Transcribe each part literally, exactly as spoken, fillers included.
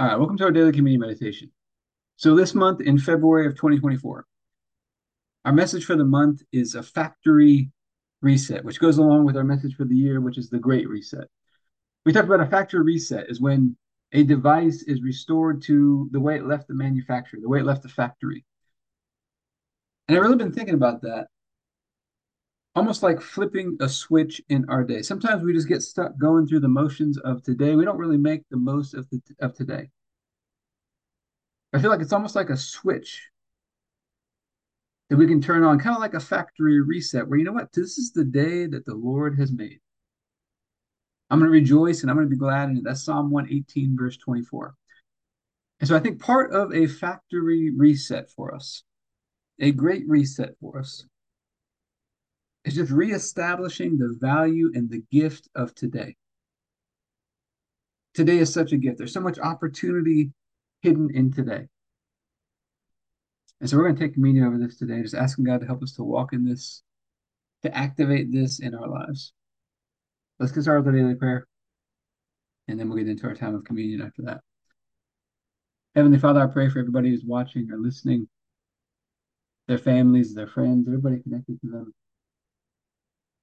All right, welcome to our daily community meditation. So this month in February of twenty twenty-four, our message for the month is a factory reset, which goes along with our message for the year, which is the Great Reset. We talked about a factory reset is when a device is restored to the way it left the manufacturer, the way it left the factory. And I've really been thinking about that, almost like flipping a switch in our day. Sometimes we just get stuck going through the motions of today. We don't really make the most of, the, of today. I feel like it's almost like a switch that we can turn on, kind of like a factory reset where, you know what, this is the day that the Lord has made. I'm going to rejoice and I'm going to be glad in it. That's Psalm one eighteen, verse twenty-four. And so I think part of a factory reset for us, a great reset for us, is just reestablishing the value and the gift of today. Today is such a gift. There's so much opportunity hidden in today. And so we're going to take communion over this today, just asking God to help us to walk in this, to activate this in our lives. Let's get started with our daily prayer, and then we'll get into our time of communion after that. Heavenly Father, I pray for everybody who's watching or listening, their families, their friends, everybody connected to them,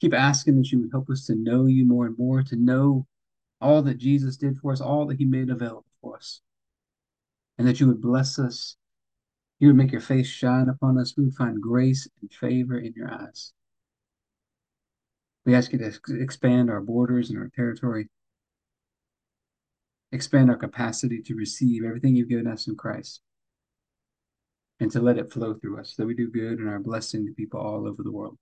keep asking that you would help us to know you more and more, to know all that Jesus did for us, all that he made available for us, and that you would bless us, you would make your face shine upon us, we would find grace and favor in your eyes. We ask you to expand our borders and our territory, expand our capacity to receive everything you've given us in Christ, and to let it flow through us, so that we do good and are a blessing to people all over the world.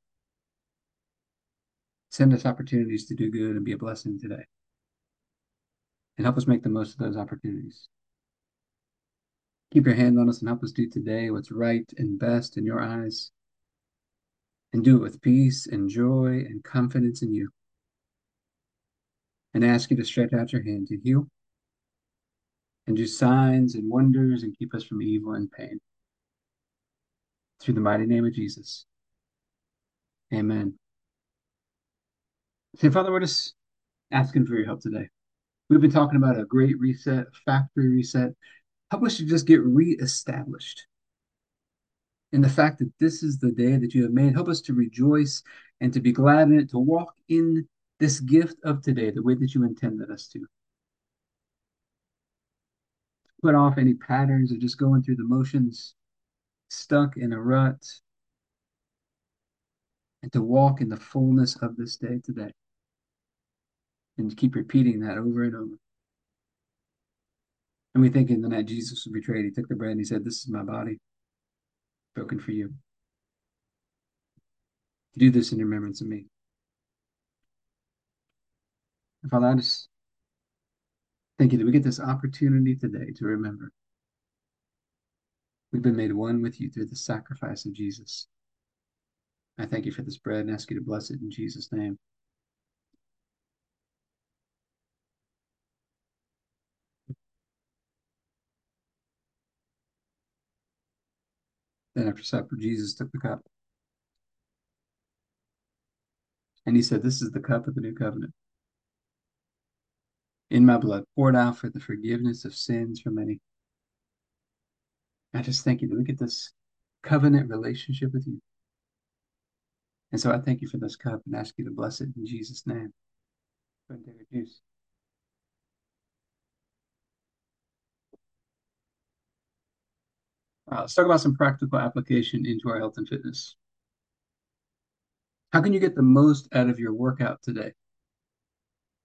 Send us opportunities to do good and be a blessing today, and help us make the most of those opportunities. Keep your hand on us and help us do today what's right and best in your eyes, and do it with peace and joy and confidence in you. And I ask you to stretch out your hand to heal, and do signs and wonders, and keep us from evil and pain. Through the mighty name of Jesus. Amen. So, Father, we're just asking for your help today. We've been talking about a great reset, a factory reset. Help us to just get reestablished in the fact that this is the day that you have made. Help us to rejoice and to be glad in it, to walk in this gift of today the way that you intended us to. Put off any patterns of just going through the motions, stuck in a rut, and to walk in the fullness of this day today, and to keep repeating that over and over. And we think in the night Jesus was betrayed, he took the bread and he said, "This is my body, broken for you. Do this in remembrance of me." And Father, I just thank you that we get this opportunity today to remember we've been made one with you through the sacrifice of Jesus. I thank you for this bread and ask you to bless it in Jesus' name. Then after supper, Jesus took the cup. And he said, "This is the cup of the new covenant, in my blood, poured out for the forgiveness of sins for many." I just thank you that we get this covenant relationship with you. And so I thank you for this cup and ask you to bless it in Jesus' name. Go ahead and take your juice. Uh, let's talk about some practical application into our health and fitness. How can you get the most out of your workout today?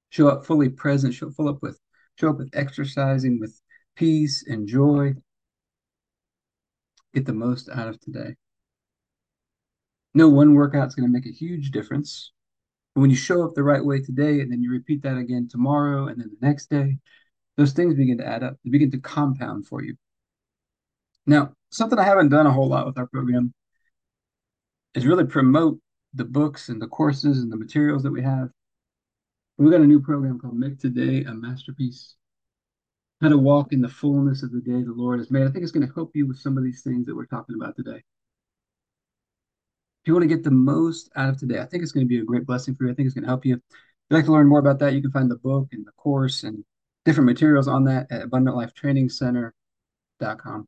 Show up fully present, show, full up with, show up with exercising, with peace and joy. Get the most out of today. No one workout is going to make a huge difference, but when you show up the right way today, and then you repeat that again tomorrow, and then the next day, those things begin to add up. They begin to compound for you. Now, something I haven't done a whole lot with our program is really promote the books and the courses and the materials that we have. We've got a new program called Make Today a Masterpiece. How to walk in the fullness of the day the Lord has made. I think it's going to help you with some of these things that we're talking about today. If you want to get the most out of today, I think it's going to be a great blessing for you. I think it's going to help you. If you'd like to learn more about that, you can find the book and the course and different materials on that at Abundant Life Training Center dot com.